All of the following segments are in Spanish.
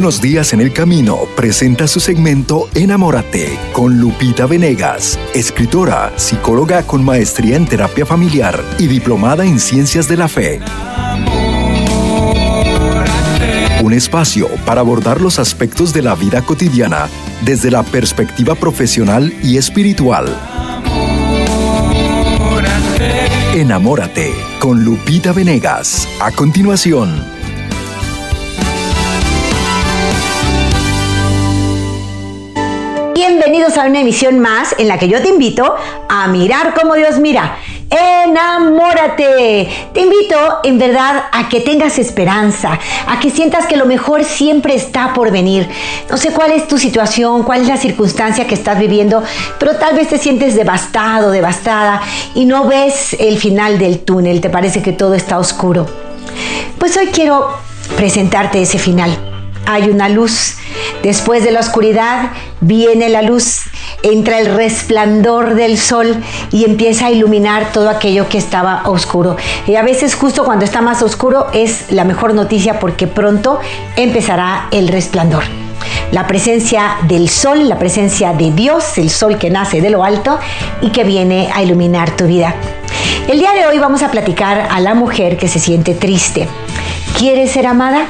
Buenos Días en el Camino presenta su segmento Enamórate con Lupita Venegas, escritora, psicóloga con maestría en terapia familiar y diplomada en ciencias de la fe. Un espacio para abordar los aspectos de la vida cotidiana desde la perspectiva profesional y espiritual. Enamórate con Lupita Venegas. A continuación. Bienvenidos a una emisión más en la que yo te invito a mirar como Dios mira. Enamórate. Te invito en verdad a que tengas esperanza, a que sientas que lo mejor siempre está por venir. No sé cuál es tu situación, cuál es la circunstancia que estás viviendo, pero tal vez te sientes devastado, devastada y no ves el final del túnel, te parece que todo está oscuro. Pues hoy quiero presentarte ese final. Hay una luz. Después de la oscuridad viene la luz, entra el resplandor del sol y empieza a iluminar todo aquello que estaba oscuro. Y a veces justo cuando está más oscuro es la mejor noticia porque pronto empezará el resplandor. La presencia del sol, la presencia de Dios, el sol que nace de lo alto y que viene a iluminar tu vida. El día de hoy vamos a platicar a la mujer que se siente triste. ¿Quieres ser amada?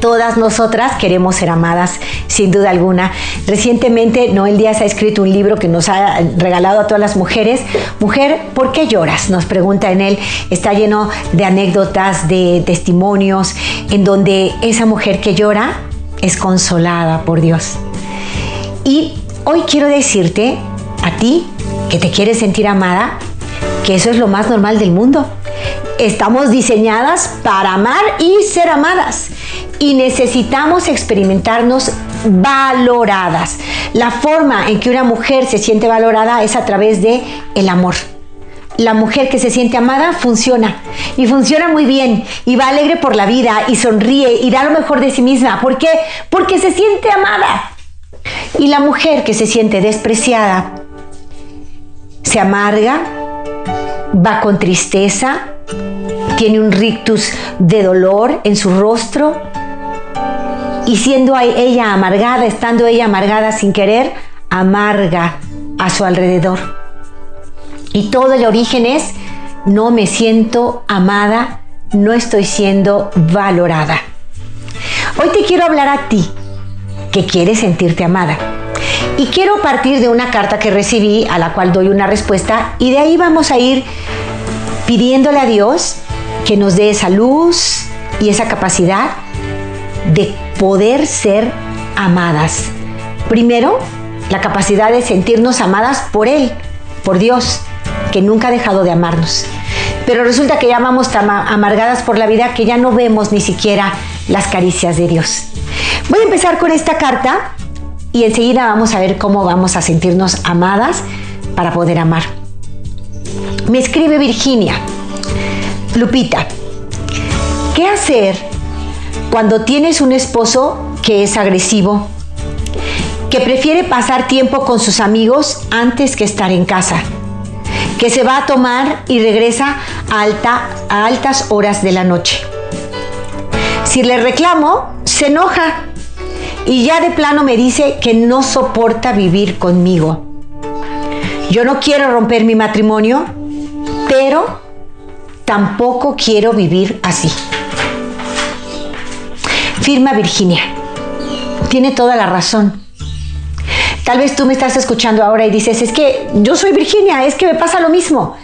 Todas nosotras queremos ser amadas, sin duda alguna. Recientemente Noel Díaz ha escrito un libro que nos ha regalado a todas las mujeres. Mujer, ¿por qué lloras?, nos pregunta en él. Está lleno de anécdotas, de testimonios, en donde esa mujer que llora es consolada por Dios. Y hoy quiero decirte, a ti, que te quieres sentir amada, que eso es lo más normal del mundo. Estamos diseñadas para amar y ser amadas. Y necesitamos experimentarnos valoradas. La forma en que una mujer se siente valorada es a través de el amor. La mujer que se siente amada funciona. Y funciona muy bien. Y va alegre por la vida. Y sonríe. Y da lo mejor de sí misma. ¿Por qué? Porque se siente amada. Y la mujer que se siente despreciada se amarga. Va con tristeza. Tiene un rictus de dolor en su rostro. Y siendo ella amargada, estando ella amargada sin querer, amarga a su alrededor. Y todo el origen es, no me siento amada, no estoy siendo valorada. Hoy te quiero hablar a ti, que quieres sentirte amada. Y quiero partir de una carta que recibí, a la cual doy una respuesta, y de ahí vamos a ir pidiéndole a Dios que nos dé esa luz y esa capacidad de poder ser amadas. Primero, la capacidad de sentirnos amadas por Él, por Dios, que nunca ha dejado de amarnos. Pero resulta que ya vamos tan amargadas por la vida que ya no vemos ni siquiera las caricias de Dios. Voy a empezar con esta carta y enseguida vamos a ver cómo vamos a sentirnos amadas para poder amar. Me escribe Virginia. Lupita, ¿qué hacer cuando tienes un esposo que es agresivo, que prefiere pasar tiempo con sus amigos antes que estar en casa, que se va a tomar y regresa a altas horas de la noche? Si le reclamo, se enoja y ya de plano me dice que no soporta vivir conmigo. Yo no quiero romper mi matrimonio, pero tampoco quiero vivir así. Firma Virginia. Tiene toda la razón. Tal vez tú me estás escuchando ahora y dices, es que yo soy Virginia, es que me pasa lo mismo.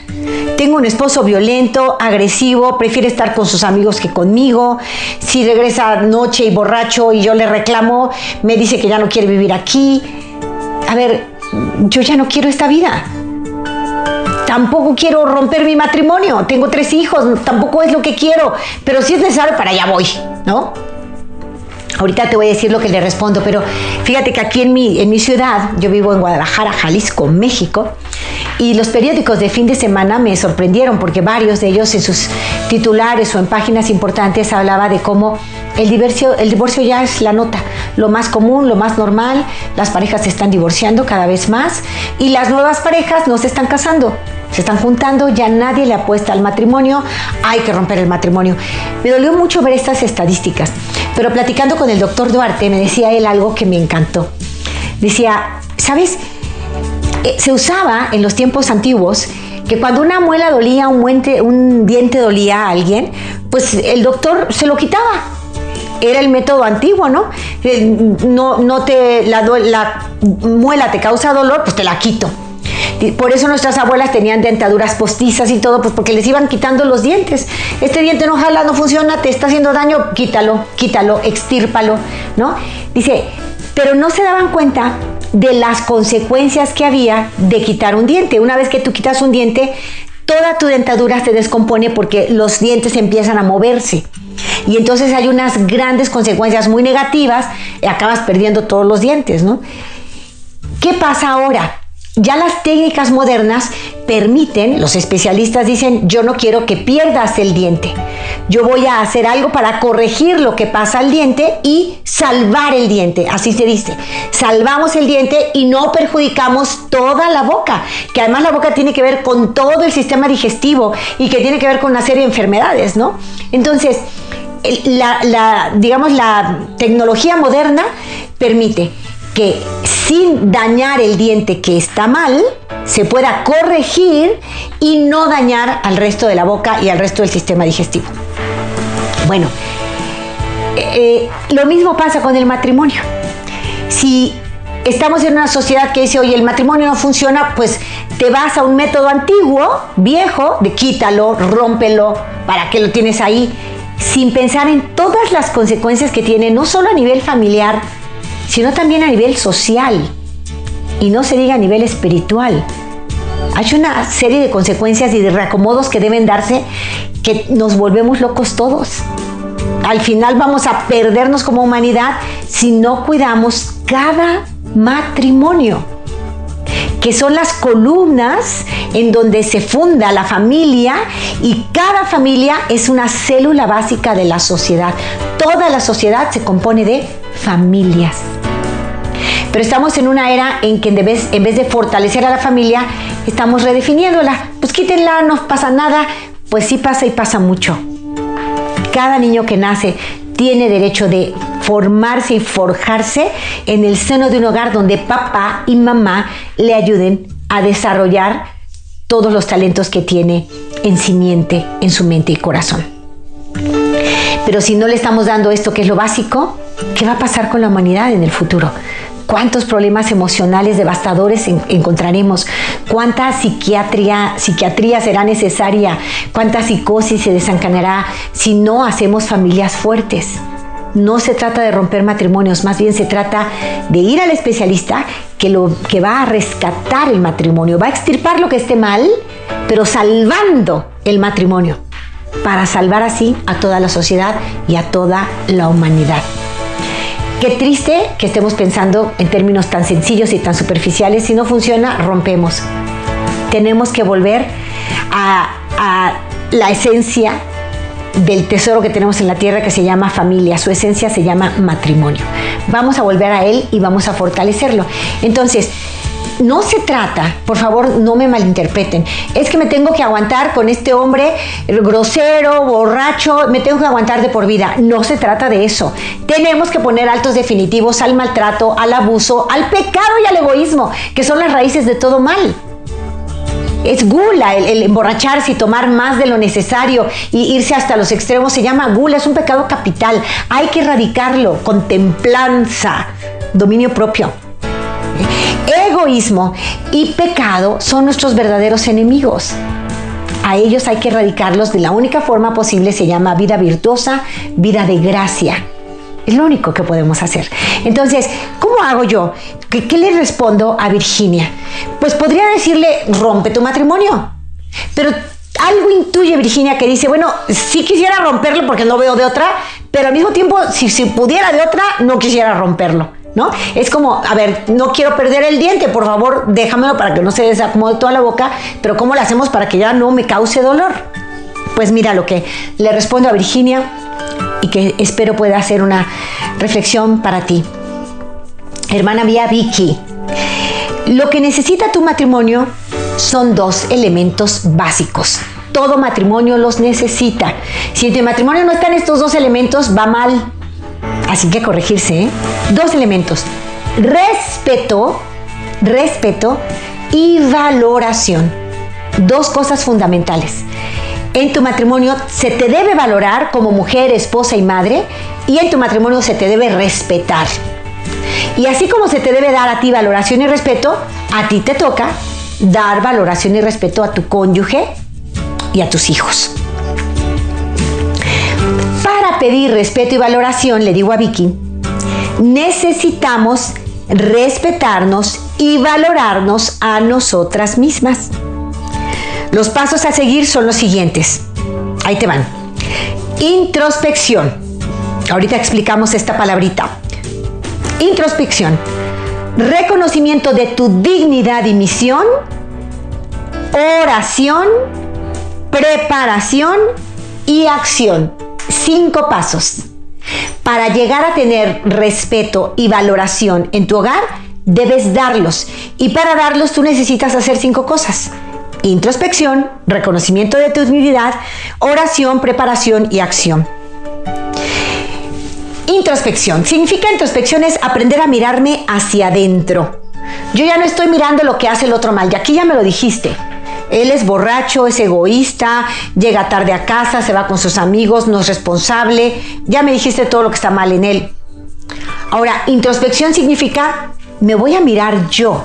Tengo un esposo violento, agresivo, prefiere estar con sus amigos que conmigo. Si regresa noche y borracho y yo le reclamo, me dice que ya no quiere vivir aquí. A ver, yo ya no quiero esta vida. Tampoco quiero romper mi matrimonio. Tengo 3 hijos, tampoco es lo que quiero. Pero si es necesario, para allá voy, ¿no? Ahorita te voy a decir lo que le respondo, pero fíjate que aquí en mi ciudad, yo vivo en Guadalajara, Jalisco, México, y los periódicos de fin de semana me sorprendieron porque varios de ellos en sus titulares o en páginas importantes hablaba de cómo el divorcio ya es la nota, lo más común, lo más normal, las parejas se están divorciando cada vez más y las nuevas parejas no se están casando. se están juntando, ya nadie le apuesta al matrimonio, hay que romper el matrimonio. Me dolió mucho ver estas estadísticas, pero platicando con el doctor Duarte me decía él algo que me encantó. Decía, ¿sabes? Se usaba en los tiempos antiguos que cuando una muela dolía, un diente dolía a alguien, pues el doctor se lo quitaba. Era el método antiguo, ¿no? La muela te causa dolor, pues te la quito. Por eso nuestras abuelas tenían dentaduras postizas y todo, pues porque les iban quitando los dientes. Este diente no jala, no funciona, te está haciendo daño, quítalo, extírpalo, ¿no? Dice, pero no se daban cuenta de las consecuencias que había de quitar un diente. Una vez que tú quitas un diente, toda tu dentadura se descompone porque los dientes empiezan a moverse. Y entonces hay unas grandes consecuencias muy negativas y acabas perdiendo todos los dientes, ¿no? ¿Qué pasa ahora? Ya las técnicas modernas permiten, los especialistas dicen, yo no quiero que pierdas el diente. Yo voy a hacer algo para corregir lo que pasa al diente y salvar el diente, así se dice. Salvamos el diente y no perjudicamos toda la boca, que además la boca tiene que ver con todo el sistema digestivo y que tiene que ver con una serie de enfermedades, ¿no? Entonces, la tecnología moderna permite que sin dañar el diente que está mal, se pueda corregir y no dañar al resto de la boca y al resto del sistema digestivo. Bueno, lo mismo pasa con el matrimonio. Si estamos en una sociedad que dice, oye, el matrimonio no funciona, pues te vas a un método antiguo, viejo, de quítalo, rómpelo, ¿para qué lo tienes ahí? Sin pensar en todas las consecuencias que tiene, no solo a nivel familiar, sino también a nivel social, y no se diga a nivel espiritual. Hay una serie de consecuencias y de reacomodos que deben darse, que nos volvemos locos todos. Al final vamos a perdernos como humanidad si no cuidamos cada matrimonio, que son las columnas en donde se funda la familia, y cada familia es una célula básica de la sociedad. Toda la sociedad se compone de familias. Pero estamos en una era en que en vez de fortalecer a la familia, estamos redefiniéndola. Pues quítenla, no pasa nada. Pues sí pasa, y pasa mucho. Cada niño que nace tiene derecho de formarse y forjarse en el seno de un hogar donde papá y mamá le ayuden a desarrollar todos los talentos que tiene en simiente, en su mente y corazón. Pero si no le estamos dando esto, que es lo básico, ¿qué va a pasar con la humanidad en el futuro? ¿Cuántos problemas emocionales devastadores encontraremos? ¿Cuánta psiquiatría será necesaria? ¿Cuánta psicosis se desencadenará si no hacemos familias fuertes? No se trata de romper matrimonios, más bien se trata de ir al especialista que va a rescatar el matrimonio, va a extirpar lo que esté mal, pero salvando el matrimonio, para salvar así a toda la sociedad y a toda la humanidad. Qué triste que estemos pensando en términos tan sencillos y tan superficiales. Si no funciona, rompemos. Tenemos que volver a la esencia del tesoro que tenemos en la tierra, que se llama familia. Su esencia se llama matrimonio. Vamos a volver a él y vamos a fortalecerlo. Entonces, no se trata, por favor, no me malinterpreten, es que me tengo que aguantar con este hombre grosero, borracho, me tengo que aguantar de por vida. No se trata de eso. Tenemos que poner altos definitivos al maltrato, al abuso, al pecado y al egoísmo, que son las raíces de todo mal. Es gula, el emborracharse y tomar más de lo necesario y irse hasta los extremos se llama gula, es un pecado capital. Hay que erradicarlo con templanza, dominio propio. Egoísmo y pecado son nuestros verdaderos enemigos. A ellos hay que erradicarlos de la única forma posible, se llama vida virtuosa, vida de gracia. Es lo único que podemos hacer. Entonces, ¿cómo hago yo? ¿Qué le respondo a Virginia? Pues podría decirle, rompe tu matrimonio. Pero algo intuye Virginia que dice, bueno, sí quisiera romperlo porque no veo de otra, pero al mismo tiempo, si pudiera de otra, no quisiera romperlo, ¿no? Es como, a ver, no quiero perder el diente, por favor, déjamelo para que no se desacomode toda la boca, pero ¿cómo lo hacemos para que ya no me cause dolor? Pues mira lo que le respondo a Virginia y que espero pueda hacer una reflexión para ti. Hermana mía Vicky, lo que necesita tu matrimonio son dos elementos básicos. Todo matrimonio los necesita. Si en tu matrimonio no están estos dos elementos, va mal. Así que corregirse, ¿eh? Dos elementos: respeto y valoración. Dos cosas fundamentales. En tu matrimonio se te debe valorar como mujer, esposa y madre, y en tu matrimonio se te debe respetar. Y así como se te debe dar a ti valoración y respeto, a ti te toca dar valoración y respeto a tu cónyuge y a tus hijos. Para pedir respeto y valoración, le digo a Vicky, necesitamos respetarnos y valorarnos a nosotras mismas. Los pasos a seguir son los siguientes. Ahí te van. Introspección. Ahorita explicamos esta palabrita. Introspección. Reconocimiento de tu dignidad y misión. Oración. Preparación y acción. 5 pasos. Para llegar a tener respeto y valoración en tu hogar, debes darlos. Y para darlos tú necesitas hacer 5 cosas. Introspección, reconocimiento de tu dignidad, oración, preparación y acción. Introspección. Significa introspección es aprender a mirarme hacia adentro. Yo ya no estoy mirando lo que hace el otro mal, y aquí ya me lo dijiste. Él es borracho, es egoísta, llega tarde a casa, se va con sus amigos, no es responsable. Ya me dijiste todo lo que está mal en él. Ahora, introspección significa, me voy a mirar yo.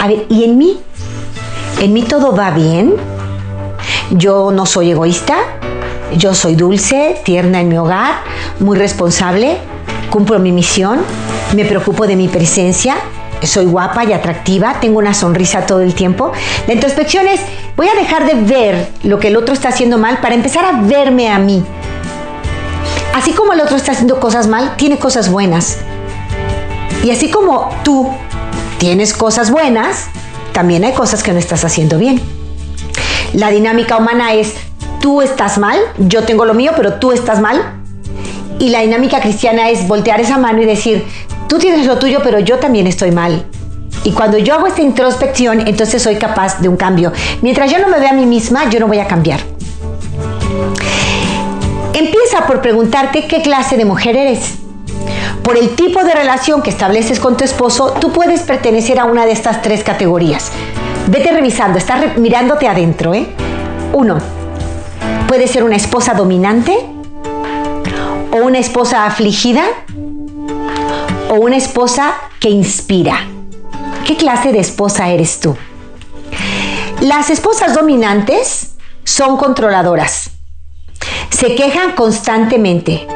A ver, ¿y en mí? ¿En mí todo va bien? Yo no soy egoísta, yo soy dulce, tierna en mi hogar, muy responsable, cumplo mi misión, me preocupo de mi presencia, soy guapa y atractiva, tengo una sonrisa todo el tiempo. La introspección es, voy a dejar de ver lo que el otro está haciendo mal para empezar a verme a mí. Así como el otro está haciendo cosas mal, tiene cosas buenas. Y así como tú tienes cosas buenas, también hay cosas que no estás haciendo bien. La dinámica humana es, tú estás mal, yo tengo lo mío, pero tú estás mal. Y la dinámica cristiana es voltear esa mano y decir, tú tienes lo tuyo, pero yo también estoy mal. Y cuando yo hago esta introspección, entonces soy capaz de un cambio. Mientras yo no me vea a mí misma, yo no voy a cambiar. Empieza por preguntarte qué clase de mujer eres. Por el tipo de relación que estableces con tu esposo, tú puedes pertenecer a una de estas 3 categorías. Vete revisando, estás mirándote adentro, ¿eh? 1. Puede ser una esposa dominante, o una esposa afligida, o una esposa que inspira. ¿Qué clase de esposa eres tú? Las esposas dominantes son controladoras. Se quejan constantemente.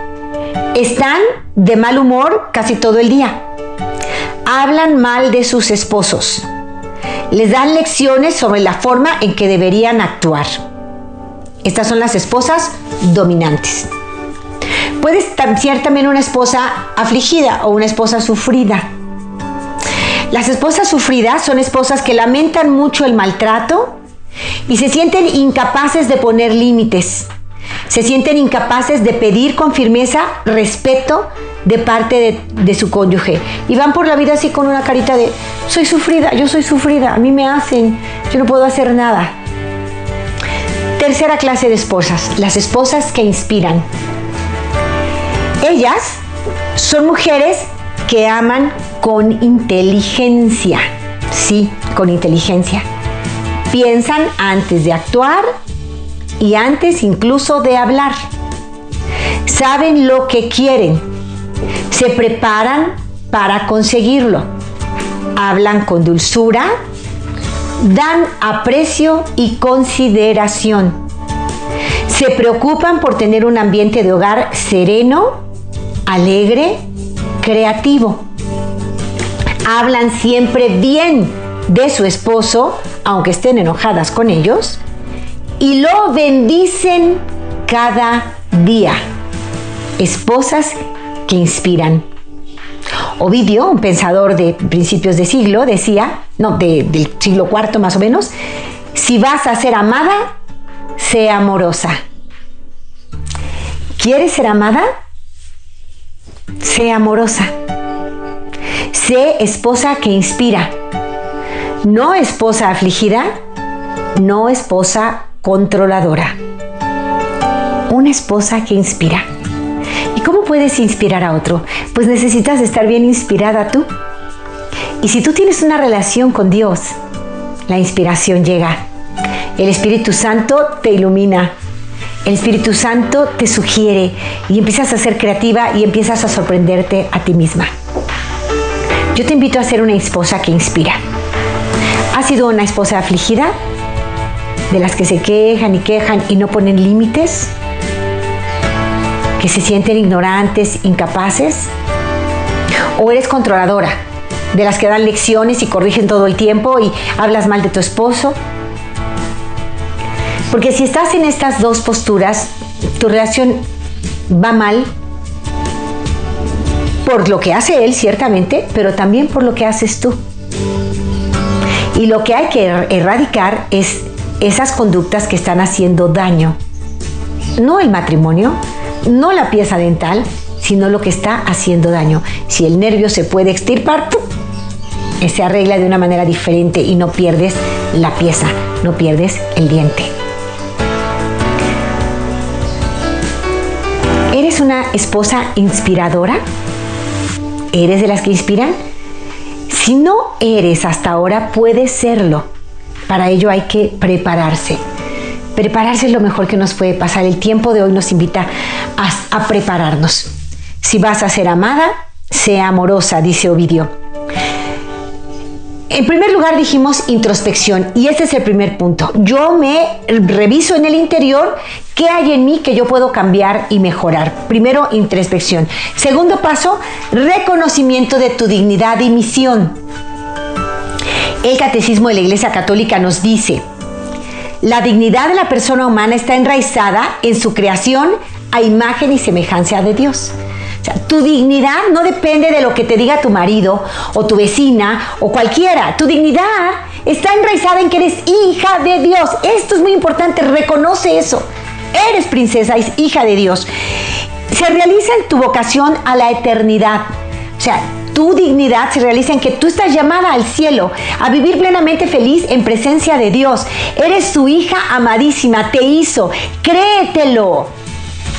Están de mal humor casi todo el día. Hablan mal de sus esposos. Les dan lecciones sobre la forma en que deberían actuar. Estas son las esposas dominantes. Puedes ser también una esposa afligida o una esposa sufrida. Las esposas sufridas son esposas que lamentan mucho el maltrato y se sienten incapaces de poner límites. Se sienten incapaces de pedir con firmeza respeto de parte de su cónyuge. Y van por la vida así con una carita de, soy sufrida, yo soy sufrida, a mí me hacen, yo no puedo hacer nada. 3.ª clase de esposas, las esposas que inspiran. Ellas son mujeres que aman con inteligencia. Sí, con inteligencia. Piensan antes de actuar y antes incluso de hablar. Saben lo que quieren. Se preparan para conseguirlo. Hablan con dulzura. Dan aprecio y consideración. Se preocupan por tener un ambiente de hogar sereno, alegre, creativo. Hablan siempre bien de su esposo, aunque estén enojadas con ellos. Y lo bendicen cada día. Esposas que inspiran. Ovidio, un pensador de principios de siglo, decía, del siglo IV más o menos, si vas a ser amada, sé amorosa. ¿Quieres ser amada? Sé amorosa. Sé esposa que inspira. No esposa afligida, no esposa controladora. Una esposa que inspira. ¿Y cómo puedes inspirar a otro? Pues necesitas estar bien inspirada tú. Y si tú tienes una relación con Dios, la inspiración llega. El Espíritu Santo te ilumina. El Espíritu Santo te sugiere y empiezas a ser creativa y empiezas a sorprenderte a ti misma. Yo te invito a ser una esposa que inspira. ¿Has sido una esposa afligida? ¿De las que se quejan y no ponen límites? ¿Que se sienten ignorantes, incapaces? ¿O eres controladora? ¿De las que dan lecciones y corrigen todo el tiempo y hablas mal de tu esposo? Porque si estás en estas dos posturas, tu relación va mal por lo que hace él, ciertamente, pero también por lo que haces tú. Y lo que hay que erradicar es esas conductas que están haciendo daño. No el matrimonio, no la pieza dental, sino lo que está haciendo daño. Si el nervio se puede extirpar, ¡pum!, se arregla de una manera diferente y no pierdes la pieza, no pierdes el diente. ¿Eres una esposa inspiradora? ¿Eres de las que inspiran? Si no eres hasta ahora, puedes serlo. Para ello hay que prepararse. Prepararse es lo mejor que nos puede pasar. El tiempo de hoy nos invita a prepararnos. Si vas a ser amada, sé amorosa, dice Ovidio. En primer lugar dijimos introspección, y este es el primer punto. Yo me reviso en el interior, ¿qué hay en mí que yo puedo cambiar y mejorar? Primero, introspección. Segundo paso, reconocimiento de tu dignidad y misión. El Catecismo de la Iglesia Católica nos dice: la dignidad de la persona humana está enraizada en su creación a imagen y semejanza de Dios. O sea, tu dignidad no depende de lo que te diga tu marido o tu vecina o cualquiera. Tu dignidad está enraizada en que eres hija de Dios. Esto es muy importante, reconoce eso. Eres princesa, es hija de Dios. Se realiza en tu vocación a la eternidad. O sea, tu dignidad se realiza en que tú estás llamada al cielo, a vivir plenamente feliz en presencia de Dios. Eres su hija amadísima, te hizo, créetelo.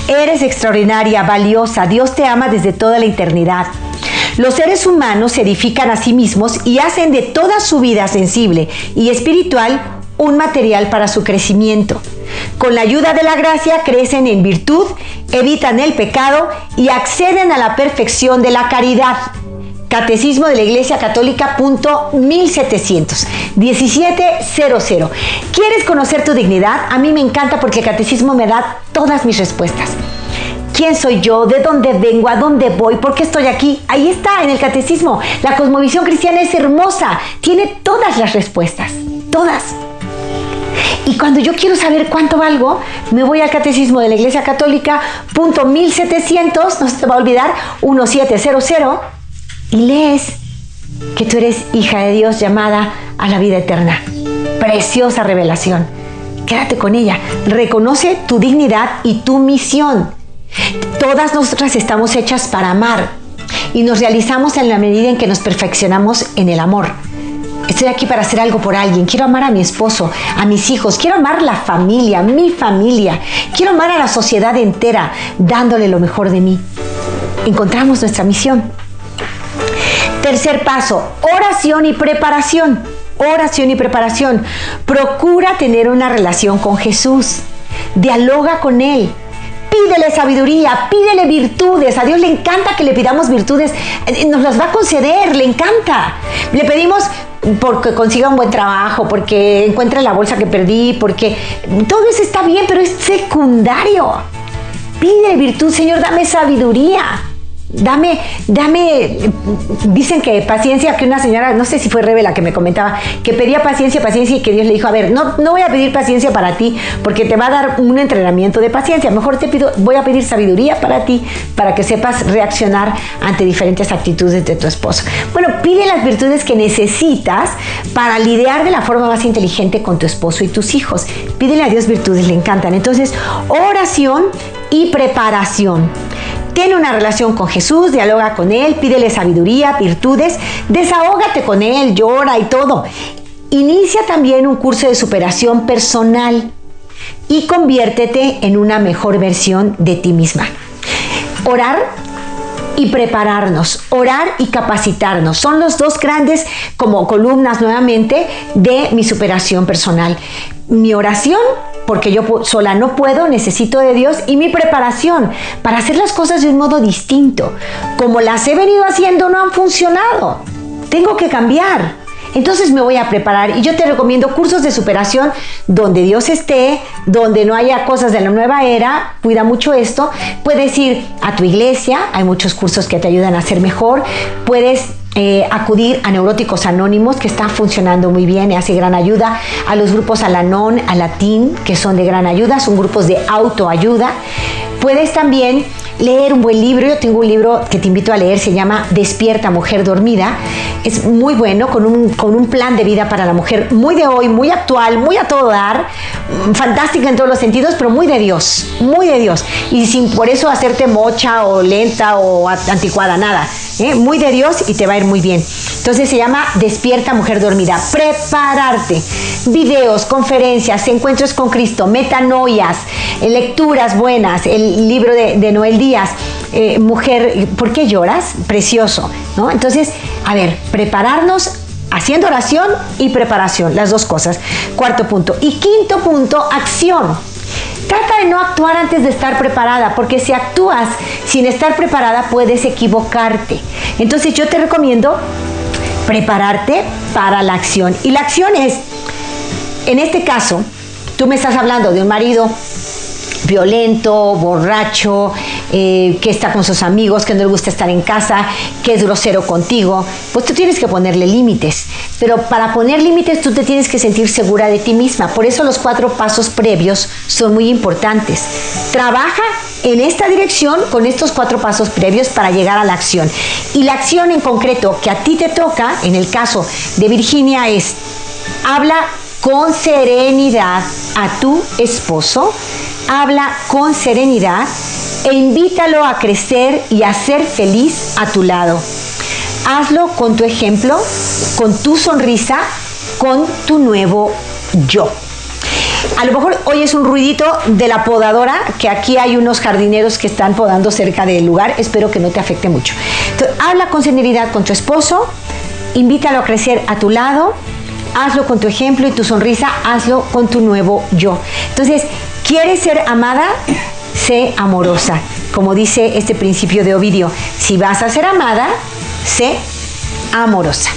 Eres extraordinaria, valiosa, Dios te ama desde toda la eternidad. Los seres humanos se edifican a sí mismos y hacen de toda su vida sensible y espiritual un material para su crecimiento. Con la ayuda de la gracia crecen en virtud, evitan el pecado y acceden a la perfección de la caridad. Catecismo de la Iglesia Católica, punto 1700, 1700. ¿Quieres conocer tu dignidad? A mí me encanta porque el Catecismo me da todas mis respuestas. ¿Quién soy yo? ¿De dónde vengo? ¿A dónde voy? ¿Por qué estoy aquí? Ahí está, en el Catecismo. La cosmovisión cristiana es hermosa. Tiene todas las respuestas, todas. Y cuando yo quiero saber cuánto valgo, me voy al Catecismo de la Iglesia Católica, punto 1700, no se te va a olvidar, 1700, y lees que tú eres hija de Dios llamada a la vida eterna. Preciosa revelación. Quédate con ella. Reconoce tu dignidad y tu misión. Todas nosotras estamos hechas para amar y nos realizamos en la medida en que nos perfeccionamos en el amor. Estoy aquí para hacer algo por alguien. Quiero amar a mi esposo, a mis hijos. Quiero amar la familia, mi familia. Quiero amar a la sociedad entera, dándole lo mejor de mí. Encontramos nuestra misión. Tercer paso, oración y preparación. Oración y preparación. Procura tener una relación con Jesús. Dialoga con Él. Pídele sabiduría, pídele virtudes. A Dios le encanta que le pidamos virtudes. Nos las va a conceder, le encanta. Le pedimos porque consiga un buen trabajo, porque encuentre la bolsa que perdí, porque todo eso está bien, pero es secundario. Pide virtud, Señor, dame sabiduría. Dame, dicen que paciencia, que una señora, no sé si fue Rebe la que me comentaba, que pedía paciencia y que Dios le dijo, a ver, no voy a pedir paciencia para ti porque te va a dar un entrenamiento de paciencia, mejor voy a pedir sabiduría para ti, para que sepas reaccionar ante diferentes actitudes de tu esposo. Bueno, pide las virtudes que necesitas para lidiar de la forma más inteligente con tu esposo y tus hijos. Pídele a Dios virtudes, le encantan. Entonces, oración y preparación. Ten una relación con Jesús, dialoga con Él, pídele sabiduría, virtudes, desahógate con Él, llora y todo. Inicia también un curso de superación personal y conviértete en una mejor versión de ti misma. Orar y prepararnos, orar y capacitarnos, son los dos grandes como columnas nuevamente de mi superación personal. Mi oración, porque yo sola no puedo, necesito de Dios, y mi preparación para hacer las cosas de un modo distinto. Como las he venido haciendo no han funcionado, tengo que cambiar. Entonces me voy a preparar, y yo te recomiendo cursos de superación donde Dios esté, donde no haya cosas de la nueva era. Cuida mucho esto. Puedes ir a tu iglesia, hay muchos cursos que te ayudan a ser mejor. Puedes acudir a Neuróticos Anónimos, que está funcionando muy bien y hace gran ayuda, a los grupos Alanon, Alatín, que son de gran ayuda, son grupos de autoayuda. Puedes también leer un buen libro. Yo tengo un libro que te invito a leer, se llama Despierta Mujer Dormida. Es muy bueno, con un plan de vida para la mujer, muy de hoy, muy actual, muy a todo dar, fantástica en todos los sentidos, pero muy de Dios, muy de Dios. Y sin por eso hacerte mocha o lenta o anticuada, nada. Muy de Dios y te va a ir muy bien. Entonces se llama Despierta Mujer Dormida. Prepararte. Videos, conferencias, encuentros con Cristo, metanoias, lecturas buenas, el libro de Noel Díaz, Mujer, ¿por qué lloras? Precioso, ¿no? Entonces, a ver, prepararnos haciendo oración y preparación, las dos cosas. Cuarto punto. Y quinto punto, acción. Trata de no actuar antes de estar preparada, porque si actúas sin estar preparada puedes equivocarte. Entonces yo te recomiendo prepararte para la acción. Y la acción es, en este caso, tú me estás hablando de un marido violento, borracho, que está con sus amigos, que no le gusta estar en casa, que es grosero contigo. Pues tú tienes que ponerle límites, pero para poner límites tú te tienes que sentir segura de ti misma. Por eso los 4 pasos previos son muy importantes. Trabaja en esta dirección con estos 4 pasos previos para llegar a la acción. Y la acción en concreto que a ti te toca, en el caso de Virginia, es: habla con serenidad a tu esposo, habla con serenidad e invítalo a crecer y a ser feliz a tu lado. Hazlo con tu ejemplo, con tu sonrisa, con tu nuevo yo. A lo mejor oyes un ruidito de la podadora, que aquí hay unos jardineros que están podando cerca del lugar. Espero que no te afecte mucho. Entonces, habla con serenidad con tu esposo, invítalo a crecer a tu lado, hazlo con tu ejemplo y tu sonrisa, hazlo con tu nuevo yo. Entonces, ¿quieres ser amada? Sé amorosa. Como dice este principio de Ovidio, si vas a ser amada, sé amorosa.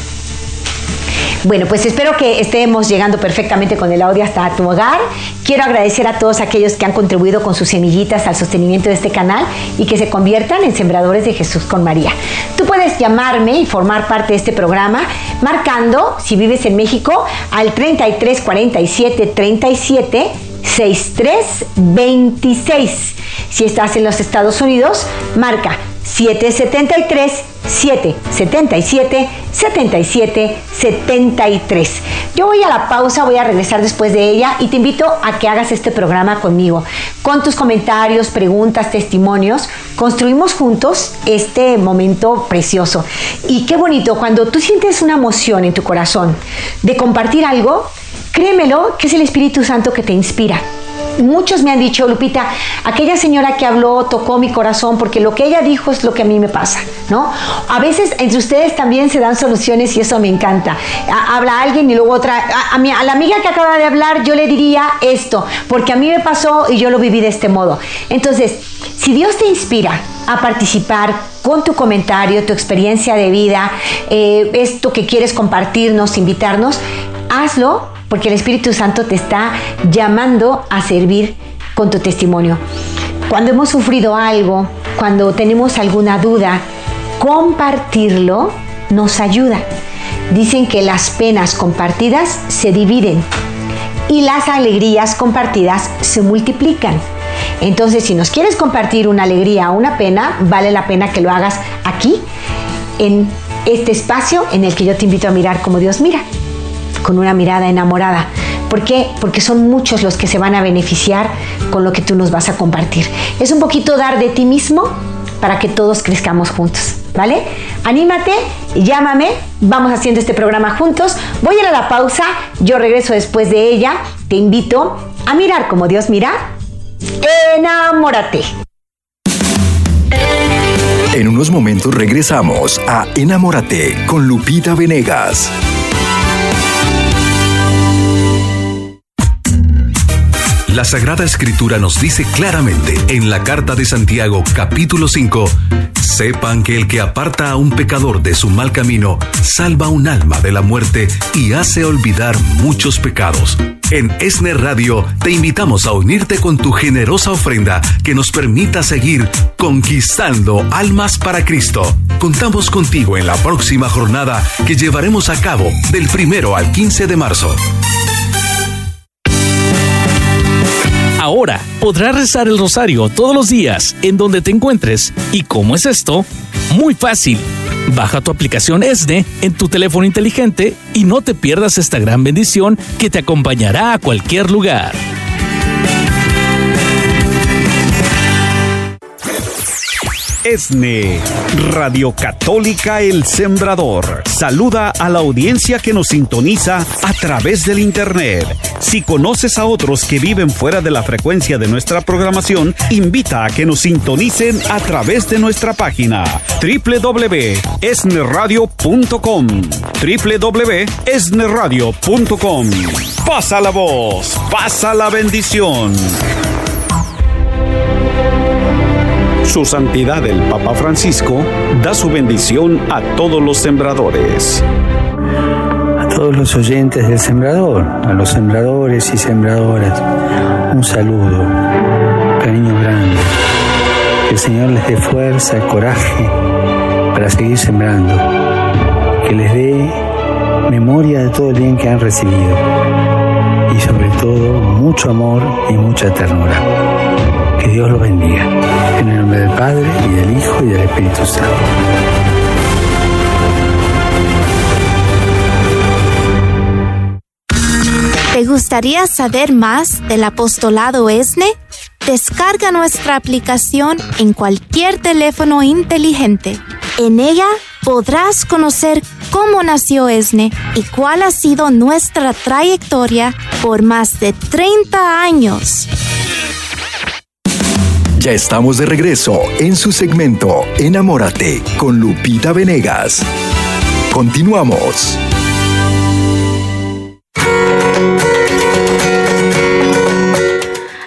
Bueno, pues espero que estemos llegando perfectamente con el audio hasta tu hogar. Quiero agradecer a todos aquellos que han contribuido con sus semillitas al sostenimiento de este canal y que se conviertan en sembradores de Jesús con María. Tú puedes llamarme y formar parte de este programa marcando, si vives en México, al 33 47 37 63 26. Si estás en los Estados Unidos, marca 773 777 77 73. Yo voy a la pausa, voy a regresar después de ella y te invito a que hagas este programa conmigo. Con tus comentarios, preguntas, testimonios, construimos juntos este momento precioso. Y qué bonito, cuando tú sientes una emoción en tu corazón de compartir algo, créemelo que es el Espíritu Santo que te inspira. Muchos me han dicho: Lupita, aquella señora que habló tocó mi corazón porque lo que ella dijo es lo que a mí me pasa, ¿no? A veces entre ustedes también se dan soluciones y eso me encanta. Habla alguien y luego otra. A la amiga que acaba de hablar yo le diría esto, porque a mí me pasó y yo lo viví de este modo. Entonces, si Dios te inspira a participar con tu comentario, tu experiencia de vida, esto que quieres compartirnos, invitarnos, hazlo, porque el Espíritu Santo te está llamando a servir con tu testimonio. Cuando hemos sufrido algo, cuando tenemos alguna duda, compartirlo nos ayuda. Dicen que las penas compartidas se dividen y las alegrías compartidas se multiplican. Entonces, si nos quieres compartir una alegría o una pena, vale la pena que lo hagas aquí, en este espacio en el que yo te invito a mirar como Dios mira, con una mirada enamorada. ¿Por qué? Porque son muchos los que se van a beneficiar con lo que tú nos vas a compartir. Es un poquito dar de ti mismo para que todos crezcamos juntos, ¿vale? Anímate, llámame, vamos haciendo este programa juntos. Voy a ir a la pausa, yo regreso después de ella. Te invito a mirar como Dios mira. ¡Enamórate! En unos momentos regresamos a Enamórate con Lupita Venegas. La Sagrada Escritura nos dice claramente en la Carta de Santiago, capítulo 5, sepan que el que aparta a un pecador de su mal camino, salva un alma de la muerte y hace olvidar muchos pecados. En ESNE Radio te invitamos a unirte con tu generosa ofrenda que nos permita seguir conquistando almas para Cristo. Contamos contigo en la próxima jornada que llevaremos a cabo del 1 al 15 de marzo. Ahora podrás rezar el rosario todos los días en donde te encuentres. ¿Y cómo es esto? Muy fácil. Baja tu aplicación ESNE en tu teléfono inteligente y no te pierdas esta gran bendición que te acompañará a cualquier lugar. ESNE, Radio Católica El Sembrador, saluda a la audiencia que nos sintoniza a través del Internet. Si conoces a otros que viven fuera de la frecuencia de nuestra programación, invita a que nos sintonicen a través de nuestra página www.esneradio.com www.esneradio.com. Pasa la voz, pasa la bendición. Su Santidad el Papa Francisco da su bendición a todos los sembradores. A todos los oyentes del Sembrador, a los sembradores y sembradoras, un saludo, cariño grande. Que el Señor les dé fuerza, coraje para seguir sembrando. Que les dé memoria de todo el bien que han recibido. Y sobre todo, mucho amor y mucha ternura. Que Dios los bendiga. En el nombre del Padre, y del Hijo, y del Espíritu Santo. ¿Te gustaría saber más del apostolado ESNE? Descarga nuestra aplicación en cualquier teléfono inteligente. En ella podrás conocer cómo nació ESNE y cuál ha sido nuestra trayectoria por más de 30 años. Ya estamos de regreso en su segmento Enamórate con Lupita Venegas. Continuamos.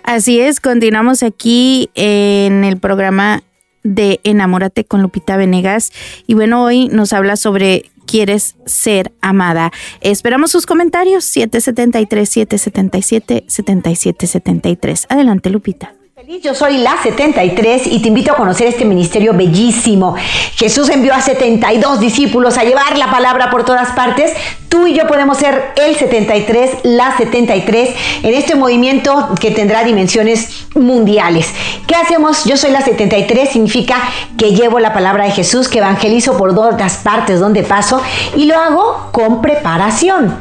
Así es, continuamos aquí en el programa de Enamórate con Lupita Venegas. Y bueno, hoy nos habla sobre ¿quieres ser amada? Esperamos sus comentarios 773-777-7773. Adelante, Lupita. Yo soy la 73 y te invito a conocer este ministerio bellísimo. Jesús envió a 72 discípulos a llevar la palabra por todas partes. Tú y yo podemos ser el 73, la 73, en este movimiento que tendrá dimensiones mundiales. ¿Qué hacemos? Yo soy la 73, significa que llevo la palabra de Jesús, que evangelizo por todas partes donde paso, y lo hago con preparación.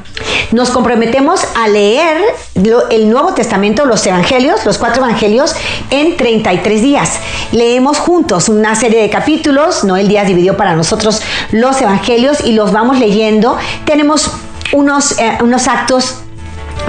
Nos comprometemos a leer el Nuevo Testamento, los evangelios, los 4 evangelios, en 33 días. Leemos juntos una serie de capítulos. Noel Díaz dividió para nosotros los evangelios y los vamos leyendo. Tenemos unos actos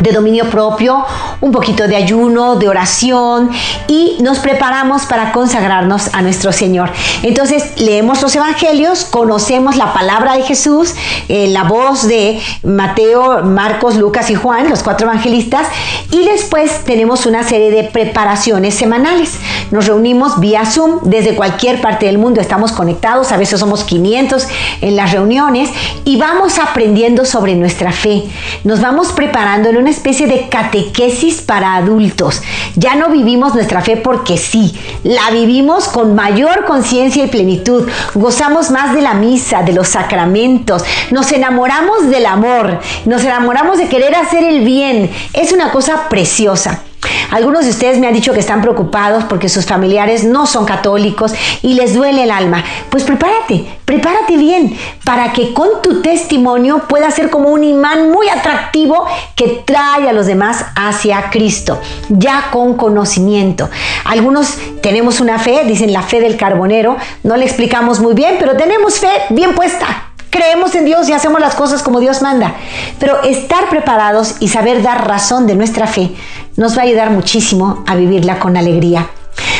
de dominio propio, un poquito de ayuno, de oración, y nos preparamos para consagrarnos a nuestro Señor. Entonces leemos los evangelios, conocemos la palabra de Jesús, la voz de Mateo, Marcos, Lucas y Juan, los 4 evangelistas, y después tenemos una serie de preparaciones semanales. Nos reunimos vía Zoom desde cualquier parte del mundo, estamos conectados, a veces somos 500 en las reuniones, y vamos aprendiendo sobre nuestra fe. Nos vamos preparando en una especie de catequesis para adultos. Ya no vivimos nuestra fe porque sí, la vivimos con mayor conciencia y plenitud, gozamos más de la misa, de los sacramentos, nos enamoramos del amor, nos enamoramos de querer hacer el bien. Es una cosa preciosa. Algunos de ustedes me han dicho que están preocupados porque sus familiares no son católicos y les duele el alma. Pues prepárate, prepárate bien para que con tu testimonio pueda ser como un imán muy atractivo que trae a los demás hacia Cristo, ya con conocimiento. Algunos tenemos una fe, dicen la fe del carbonero, no le explicamos muy bien, pero tenemos fe bien puesta. Creemos en Dios y hacemos las cosas como Dios manda. Pero estar preparados y saber dar razón de nuestra fe nos va a ayudar muchísimo a vivirla con alegría.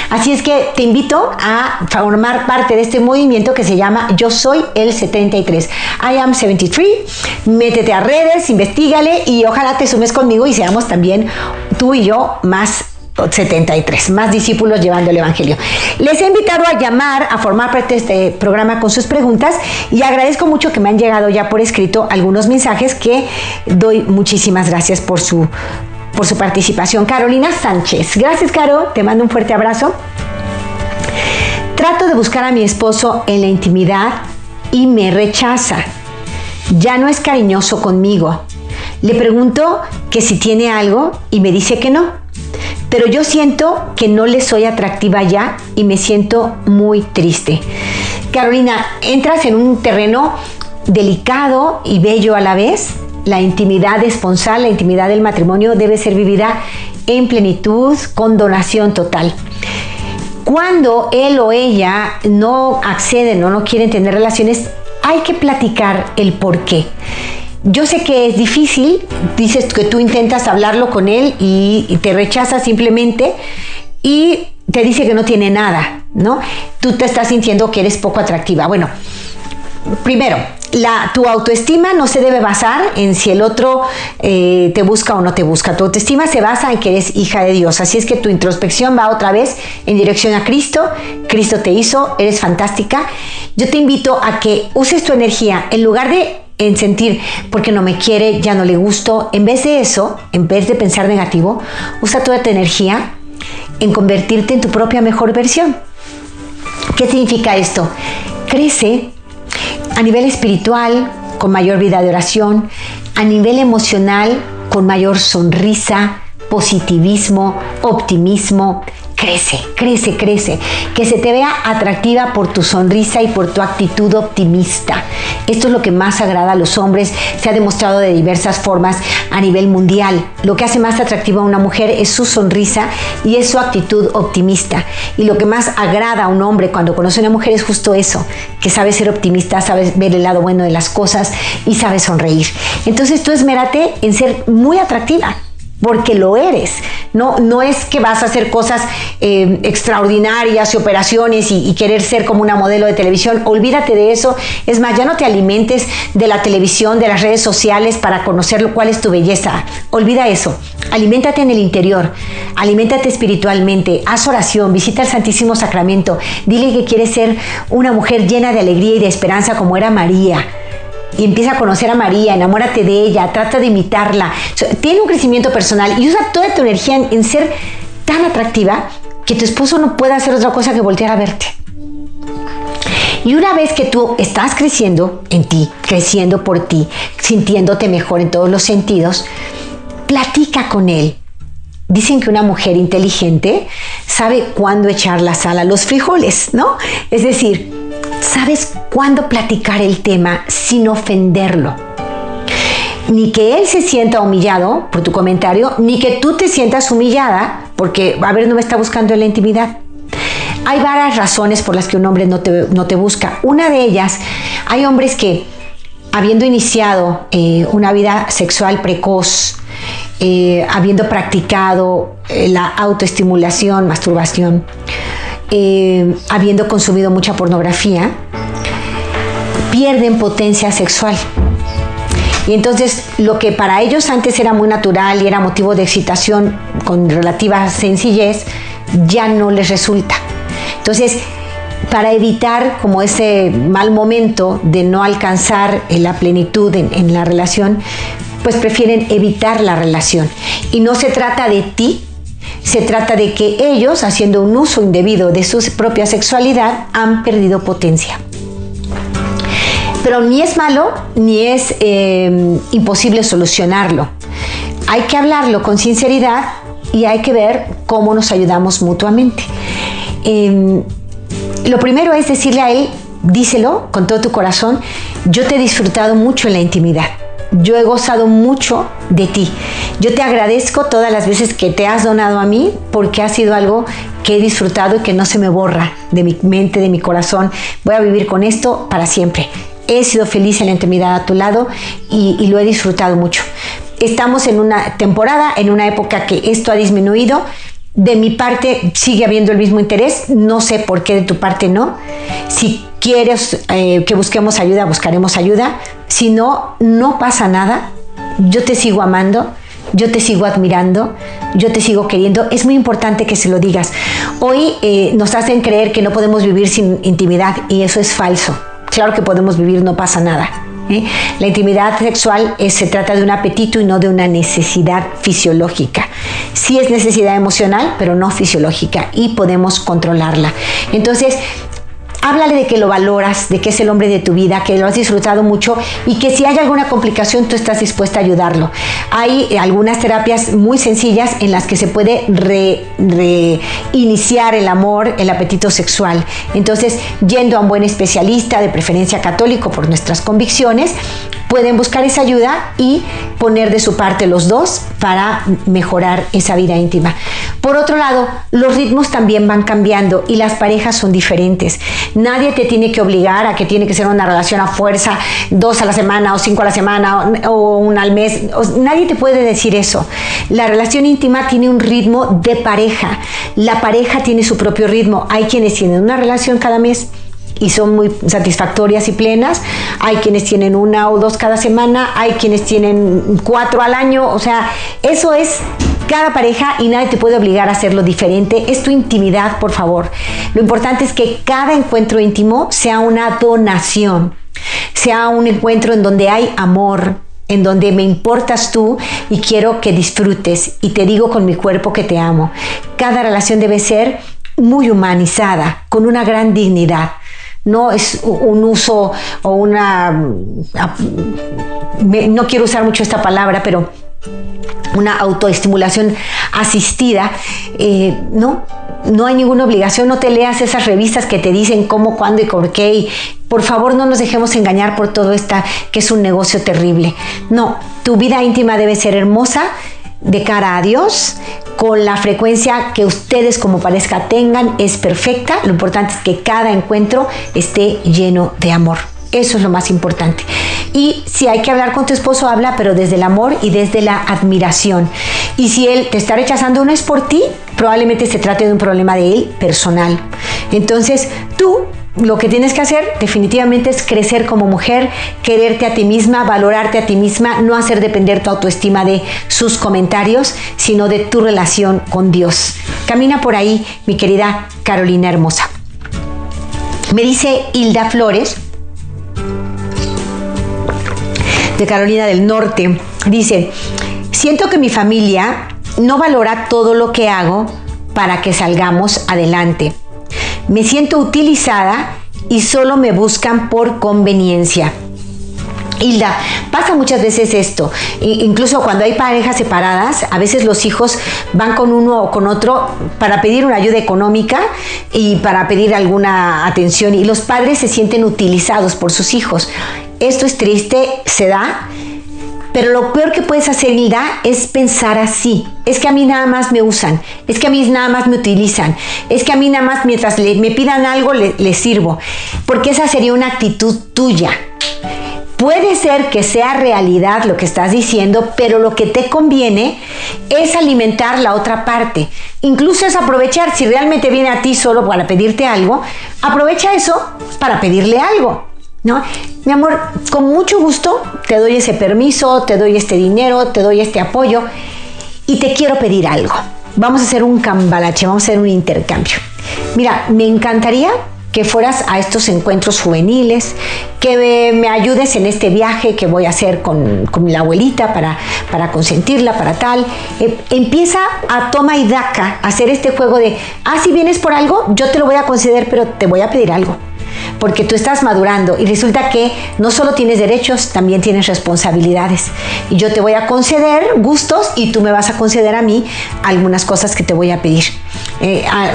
Así es que te invito a formar parte de este movimiento que se llama Yo Soy el 73. I am 73. Métete a redes, investígale y ojalá te sumes conmigo y seamos también tú y yo más 73, más discípulos llevando el evangelio. Les he invitado a llamar, a formar parte de este programa con sus preguntas y agradezco mucho que me han llegado ya por escrito algunos mensajes que doy muchísimas gracias por su participación. Carolina Sánchez, gracias Caro, te mando un fuerte abrazo. Trato de buscar a mi esposo en la intimidad y me rechaza. Ya no es cariñoso conmigo. Le pregunto que si tiene algo y me dice que no. Pero yo siento que no le soy atractiva ya y me siento muy triste. Carolina, entras en un terreno delicado y bello a la vez. La intimidad esponsal, la intimidad del matrimonio debe ser vivida en plenitud, con donación total. Cuando él o ella no acceden o no quieren tener relaciones, hay que platicar el porqué. Yo sé que es difícil, dices que tú intentas hablarlo con él y te rechaza simplemente y te dice que no tiene nada, ¿no? Tú te estás sintiendo que eres poco atractiva. Bueno, primero, tu autoestima no se debe basar en si el otro te busca o no te busca. Tu autoestima se basa en que eres hija de Dios. Así es que tu introspección va otra vez en dirección a Cristo. Cristo te hizo, eres fantástica. Yo te invito a que uses tu energía en lugar de en sentir porque no me quiere, ya no le gusto. En vez de eso, en vez de pensar negativo, usa toda tu energía en convertirte en tu propia mejor versión. ¿Qué significa esto? Crece a nivel espiritual, con mayor vida de oración, a nivel emocional, con mayor sonrisa, positivismo, optimismo. Crece, crece, crece. Que se te vea atractiva por tu sonrisa y por tu actitud optimista. Esto es lo que más agrada a los hombres. Se ha demostrado de diversas formas a nivel mundial. Lo que hace más atractiva a una mujer es su sonrisa y es su actitud optimista. Y lo que más agrada a un hombre cuando conoce a una mujer es justo eso, que sabe ser optimista, sabe ver el lado bueno de las cosas y sabe sonreír. Entonces tú esmérate en ser muy atractiva. Porque lo eres. No es que vas a hacer cosas extraordinarias y operaciones y querer ser como una modelo de televisión. Olvídate de eso. Es más, ya no te alimentes de la televisión, de las redes sociales para conocer cuál es tu belleza. Olvida eso. Aliméntate en el interior. Aliméntate espiritualmente. Haz oración. Visita el Santísimo Sacramento. Dile que quieres ser una mujer llena de alegría y de esperanza como era María. Y empieza a conocer a María, enamórate de ella, trata de imitarla. Tiene un crecimiento personal y usa toda tu energía en ser tan atractiva que tu esposo no pueda hacer otra cosa que voltear a verte. Y una vez que tú estás creciendo en ti, creciendo por ti, sintiéndote mejor en todos los sentidos, platica con él. Dicen que una mujer inteligente sabe cuándo echar la sal a los frijoles, ¿no? Es decir, sabes cuándo platicar el tema sin ofenderlo. Ni que él se sienta humillado por tu comentario, ni que tú te sientas humillada porque, a ver, no me está buscando en la intimidad. Hay varias razones por las que un hombre no te busca. Una de ellas, hay hombres que, habiendo iniciado una vida sexual precoz, habiendo practicado la autoestimulación, masturbación, habiendo consumido mucha pornografía, pierden potencia sexual. Y entonces lo que para ellos antes era muy natural y era motivo de excitación con relativa sencillez, ya no les resulta. Entonces, para evitar como ese mal momento de no alcanzar la plenitud en la relación, pues prefieren evitar la relación. Y no se trata de ti, se trata de que ellos, haciendo un uso indebido de su propia sexualidad, han perdido potencia. Pero ni es malo, ni es imposible solucionarlo. Hay que hablarlo con sinceridad y hay que ver cómo nos ayudamos mutuamente. Lo primero es decirle a él, díselo con todo tu corazón, yo te he disfrutado mucho en la intimidad, yo he gozado mucho de ti, yo te agradezco todas las veces que te has donado a mí porque ha sido algo que he disfrutado y que no se me borra de mi mente, de mi corazón, voy a vivir con esto para siempre. He sido feliz en la intimidad a tu lado y lo he disfrutado mucho. Estamos en una temporada, en una época que esto ha disminuido. De mi parte sigue habiendo el mismo interés, no sé por qué de tu parte no. Si quieres que busquemos ayuda, buscaremos ayuda. Si no, no pasa nada. Yo te sigo amando, yo te sigo admirando, yo te sigo queriendo. Es muy importante que se lo digas. Hoy nos hacen creer que no podemos vivir sin intimidad y eso es falso. Claro que podemos vivir, no pasa nada. La intimidad sexual se trata de un apetito y no de una necesidad fisiológica. Sí es necesidad emocional, pero no fisiológica y podemos controlarla. Entonces, háblale de que lo valoras, de que es el hombre de tu vida, que lo has disfrutado mucho y que si hay alguna complicación tú estás dispuesta a ayudarlo. Hay algunas terapias muy sencillas en las que se puede reiniciar el amor, el apetito sexual. Entonces, yendo a un buen especialista, de preferencia católico por nuestras convicciones, pueden buscar esa ayuda y poner de su parte los dos para mejorar esa vida íntima. Por otro lado, los ritmos también van cambiando y las parejas son diferentes. Nadie te tiene que obligar a que tiene que ser una relación a fuerza, 2 a la semana o 5 a la semana o 1 al mes. Nadie te puede decir eso. La relación íntima tiene un ritmo de pareja. La pareja tiene su propio ritmo. Hay quienes tienen una relación cada mes y son muy satisfactorias y plenas. Hay quienes tienen 1 o 2 cada semana. Hay quienes tienen 4 al año. O sea, eso es cada pareja y nadie te puede obligar a hacerlo diferente. Es tu intimidad, por favor. Lo importante es que cada encuentro íntimo sea una donación, sea un encuentro en donde hay amor, en donde me importas tú y quiero que disfrutes y te digo con mi cuerpo que te amo. Cada relación debe ser muy humanizada, con una gran dignidad. No es un uso o una... no quiero usar mucho esta palabra, pero una autoestimulación asistida, no hay ninguna obligación, no te leas esas revistas que te dicen cómo, cuándo y por qué, y por favor no nos dejemos engañar por todo esto que es un negocio terrible. No, tu vida íntima debe ser hermosa de cara a Dios, con la frecuencia que ustedes como parezca tengan, es perfecta, lo importante es que cada encuentro esté lleno de amor. Eso es lo más importante. Y si hay que hablar con tu esposo, habla, pero desde el amor y desde la admiración. Y si él te está rechazando, no es por ti, probablemente se trate de un problema de él personal. Entonces, tú lo que tienes que hacer definitivamente es crecer como mujer, quererte a ti misma, valorarte a ti misma, no hacer depender tu autoestima de sus comentarios, sino de tu relación con Dios. Camina por ahí, mi querida Carolina hermosa. Me dice Hilda Flores, de Carolina del Norte, dice: siento que mi familia no valora todo lo que hago para que salgamos adelante. Me siento utilizada y solo me buscan por conveniencia. Hilda, pasa muchas veces esto, incluso cuando hay parejas separadas, a veces los hijos van con uno o con otro para pedir una ayuda económica y para pedir alguna atención y los padres se sienten utilizados por sus hijos. Esto es triste, se da, pero lo peor que puedes hacer, Hilda, es pensar así: es que a mí nada más me usan, es que a mí nada más me utilizan, es que a mí nada más mientras me pidan algo les sirvo, porque esa sería una actitud tuya. Puede ser que sea realidad lo que estás diciendo, pero lo que te conviene es alimentar la otra parte. Incluso es aprovechar, si realmente viene a ti solo para pedirte algo, aprovecha eso para pedirle algo, ¿no? Mi amor, con mucho gusto te doy ese permiso, te doy este dinero, te doy este apoyo y te quiero pedir algo. Vamos a hacer un cambalache, vamos a hacer un intercambio. Mira, me encantaría que fueras a estos encuentros juveniles, que me ayudes en este viaje que voy a hacer con la abuelita para consentirla, para tal. Empieza a toma y daca, a hacer este juego de, si vienes por algo, yo te lo voy a conceder, pero te voy a pedir algo. porque tú estás madurando y resulta que no solo tienes derechos, también tienes responsabilidades. Y yo te voy a conceder gustos y tú me vas a conceder a mí algunas cosas que te voy a pedir.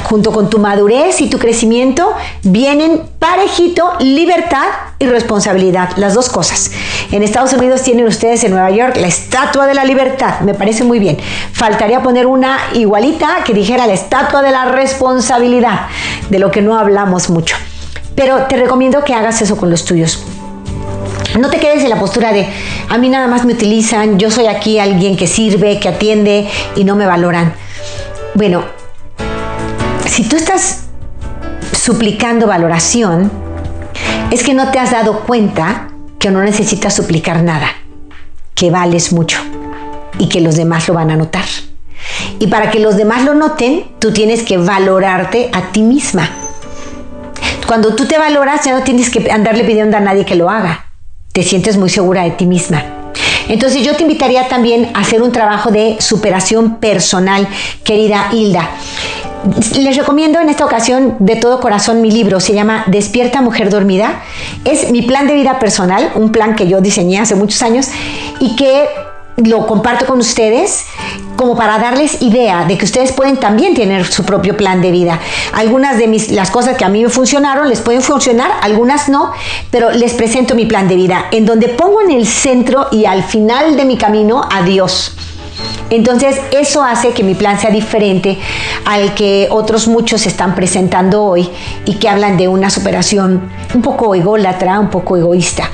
Junto con tu madurez y tu crecimiento vienen parejito libertad y responsabilidad, las dos cosas. En Estados Unidos tienen ustedes en Nueva York la Estatua de la Libertad, me parece muy bien. Faltaría poner una igualita que dijera la Estatua de la Responsabilidad, de lo que no hablamos mucho. Pero te recomiendo que hagas eso con los tuyos. No te quedes en la postura de, a mí nada más me utilizan, yo soy aquí alguien que sirve, que atiende y no me valoran. Bueno, si tú estás suplicando valoración, es que no te has dado cuenta que no necesitas suplicar nada, que vales mucho y que los demás lo van a notar. Y para que los demás lo noten, tú tienes que valorarte a ti misma. Cuando tú te valoras, ya no tienes que andarle pidiendo a nadie que lo haga. Te sientes muy segura de ti misma. Entonces yo te invitaría también a hacer un trabajo de superación personal, querida Hilda. Les recomiendo en esta ocasión de todo corazón mi libro, se llama Despierta Mujer Dormida. Es mi plan de vida personal, un plan que yo diseñé hace muchos años y que lo comparto con ustedes como para darles idea de que ustedes pueden también tener su propio plan de vida. Algunas de las cosas que a mí me funcionaron les pueden funcionar, algunas no, pero les presento mi plan de vida en donde pongo en el centro y al final de mi camino a Dios. Entonces eso hace que mi plan sea diferente al que otros muchos están presentando hoy y que hablan de una superación un poco ególatra, un poco egoísta.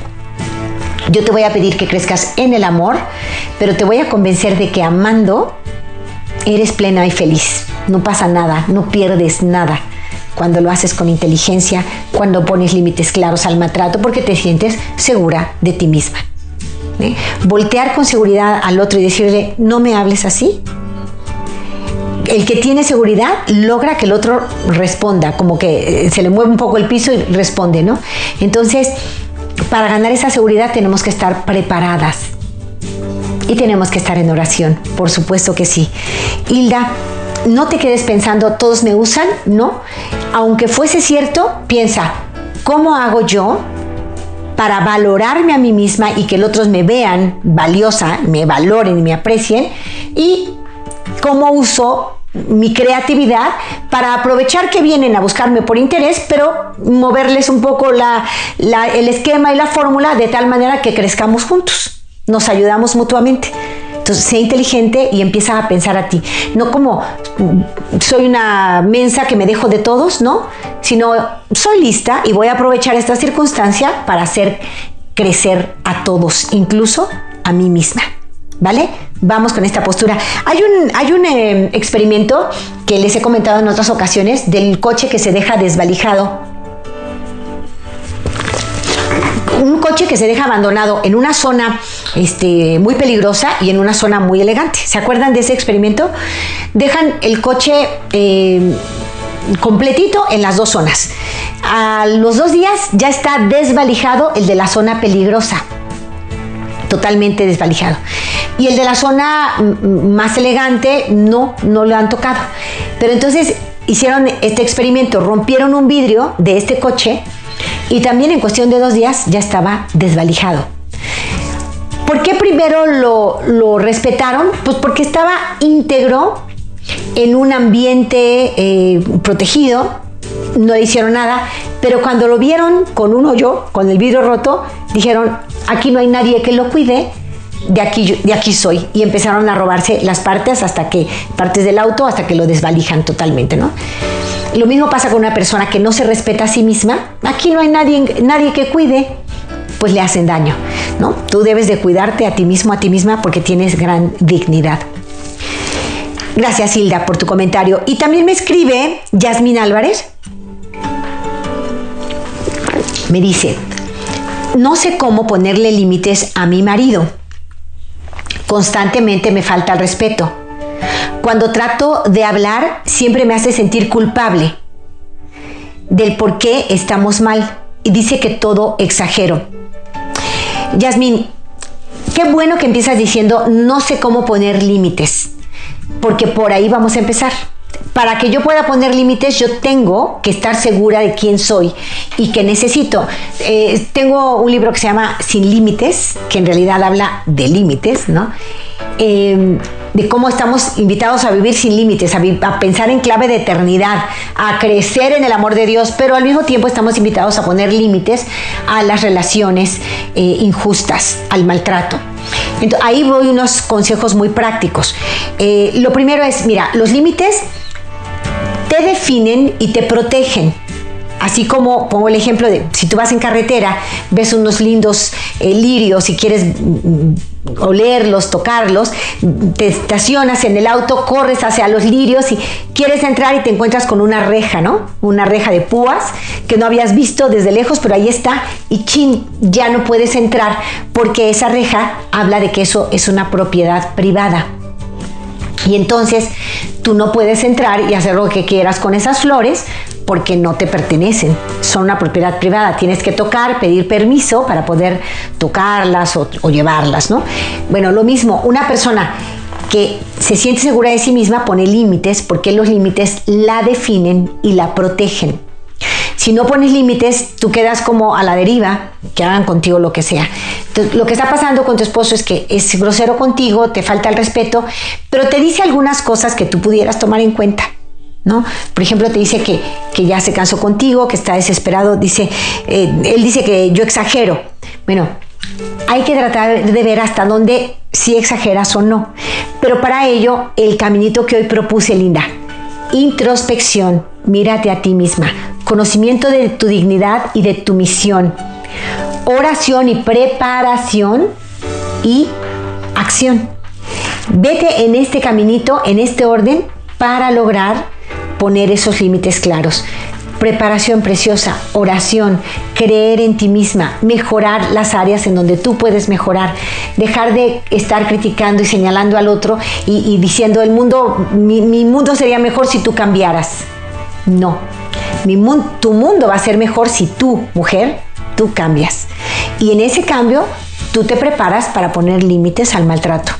Yo te voy a pedir que crezcas en el amor, pero te voy a convencer de que amando eres plena y feliz. No pasa nada, no pierdes nada cuando lo haces con inteligencia, cuando pones límites claros al maltrato porque te sientes segura de ti misma. Voltear con seguridad al otro y decirle, no me hables así. El que tiene seguridad logra que el otro responda, como que se le mueve un poco el piso y responde, ¿no? Entonces, para ganar esa seguridad tenemos que estar preparadas y tenemos que estar en oración, por supuesto que sí. Hilda, no te quedes pensando, todos me usan, no. Aunque fuese cierto, piensa, ¿cómo hago yo para valorarme a mí misma y que los otros me vean valiosa, me valoren y me aprecien? Y cómo uso mi creatividad para aprovechar que vienen a buscarme por interés, pero moverles un poco el esquema y la fórmula de tal manera que crezcamos juntos, nos ayudamos mutuamente. Entonces, sé inteligente y empieza a pensar a ti. No como soy una mensa que me dejo de todos, ¿no? Sino soy lista y voy a aprovechar esta circunstancia para hacer crecer a todos, incluso a mí misma. ¿Vale? Vamos con esta postura. Hay un experimento que les he comentado en otras ocasiones del coche que se deja desvalijado. Un coche que se deja abandonado en una zona muy peligrosa y en una zona muy elegante. ¿Se acuerdan de ese experimento? Dejan el coche completito en las dos zonas. A los 2 días ya está desvalijado el de la zona peligrosa. Totalmente desvalijado. Y el de la zona más elegante no lo han tocado. Pero entonces hicieron este experimento, rompieron un vidrio de este coche y también en cuestión de 2 días ya estaba desvalijado. ¿Por qué primero lo respetaron? Pues porque estaba íntegro en un ambiente protegido, no le hicieron nada, pero cuando lo vieron con un hoyo, con el vidrio roto, dijeron, aquí no hay nadie que lo cuide, de aquí soy. Y empezaron a robarse las partes del auto hasta que lo desvalijan totalmente, ¿no? Lo mismo pasa con una persona que no se respeta a sí misma. Aquí no hay nadie que cuide, pues le hacen daño, ¿no? Tú debes de cuidarte a ti mismo, a ti misma, porque tienes gran dignidad. Gracias, Hilda, por tu comentario. Y también me escribe Yasmín Álvarez. Me dice, no sé cómo ponerle límites a mi marido. Constantemente me falta el respeto. Cuando trato de hablar, siempre me hace sentir culpable del por qué estamos mal. Y dice que todo exagero. Yasmín, qué bueno que empiezas diciendo, no sé cómo poner límites. Porque por ahí vamos a empezar. para que yo pueda poner límites, yo tengo que estar segura de quién soy y qué necesito. Tengo un libro que se llama Sin Límites, que en realidad habla de límites, ¿no? De cómo estamos invitados a vivir sin límites, a pensar en clave de eternidad, a crecer en el amor de Dios, pero al mismo tiempo estamos invitados a poner límites a las relaciones injustas, al maltrato. Entonces, ahí voy unos consejos muy prácticos. Lo primero es, mira, los límites te definen y te protegen. Así como pongo el ejemplo de si tú vas en carretera, ves unos lindos lirios y quieres olerlos, tocarlos, te estacionas en el auto, corres hacia los lirios y quieres entrar y te encuentras con una reja, ¿no? Una reja de púas que no habías visto desde lejos, pero ahí está y chin, ya no puedes entrar porque esa reja habla de que eso es una propiedad privada. Y entonces tú no puedes entrar y hacer lo que quieras con esas flores porque no te pertenecen, son una propiedad privada, tienes que tocar, pedir permiso para poder tocarlas o llevarlas, ¿no? Bueno, lo mismo, una persona que se siente segura de sí misma pone límites porque los límites la definen y la protegen. Si no pones límites, tú quedas como a la deriva, que hagan contigo lo que sea. Entonces, lo que está pasando con tu esposo es que es grosero contigo, te falta el respeto, pero te dice algunas cosas que tú pudieras tomar en cuenta, ¿no? Por ejemplo, te dice que ya se cansó contigo, que está desesperado, dice, él dice que yo exagero. Bueno, hay que tratar de ver hasta dónde sí exageras o no. Pero para ello, el caminito que hoy propuse, Linda, introspección, mírate a ti misma, conocimiento de tu dignidad y de tu misión, oración y preparación y acción. Vete en este caminito, en este orden, para lograr poner esos límites claros. Preparación preciosa, oración, creer en ti misma, mejorar las áreas en donde tú puedes mejorar, dejar de estar criticando y señalando al otro y diciendo el mundo, mi mundo sería mejor si tú cambiaras. No, tu mundo va a ser mejor si tú, mujer, tú cambias. Y en ese cambio, tú te preparas para poner límites al maltrato.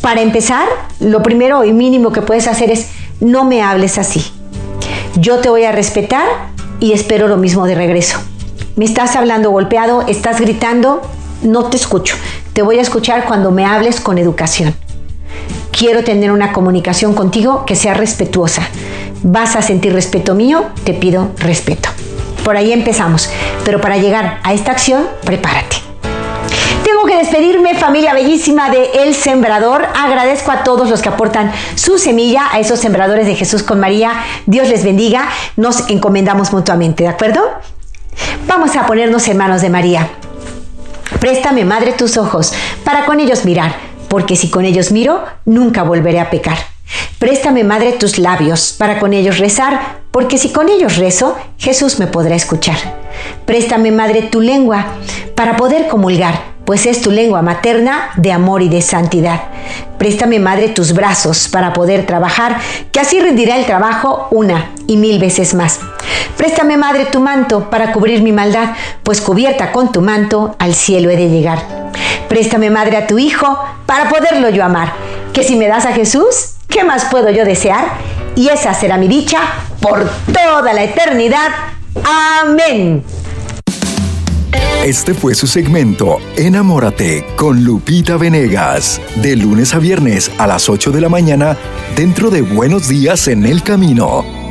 Para empezar, lo primero y mínimo que puedes hacer es no me hables así. Yo te voy a respetar y espero lo mismo de regreso. Me estás hablando golpeado, estás gritando, no te escucho. Te voy a escuchar cuando me hables con educación. Quiero tener una comunicación contigo que sea respetuosa. Vas a sentir respeto mío, te pido respeto. Por ahí empezamos, pero para llegar a esta acción, prepárate. Tengo que despedirme, familia bellísima de El Sembrador. Agradezco a todos los que aportan su semilla, a esos sembradores de Jesús con María. Dios les bendiga. Nos encomendamos mutuamente, ¿de acuerdo? Vamos a ponernos en manos de María. Préstame, Madre, tus ojos para con ellos mirar, porque si con ellos miro, nunca volveré a pecar. Préstame, Madre, tus labios para con ellos rezar, porque si con ellos rezo, Jesús me podrá escuchar. Préstame, Madre, tu lengua para poder comulgar, pues es tu lengua materna de amor y de santidad. Préstame, Madre, tus brazos para poder trabajar, que así rendirá el trabajo una y mil veces más. Préstame, Madre, tu manto para cubrir mi maldad, pues cubierta con tu manto al cielo he de llegar. Préstame, Madre, a tu Hijo para poderlo yo amar, que si me das a Jesús, ¿qué más puedo yo desear? Y esa será mi dicha por toda la eternidad. Amén. Este fue su segmento Enamórate con Lupita Venegas, de lunes a viernes a las 8 de la mañana, dentro de Buenos Días en el Camino.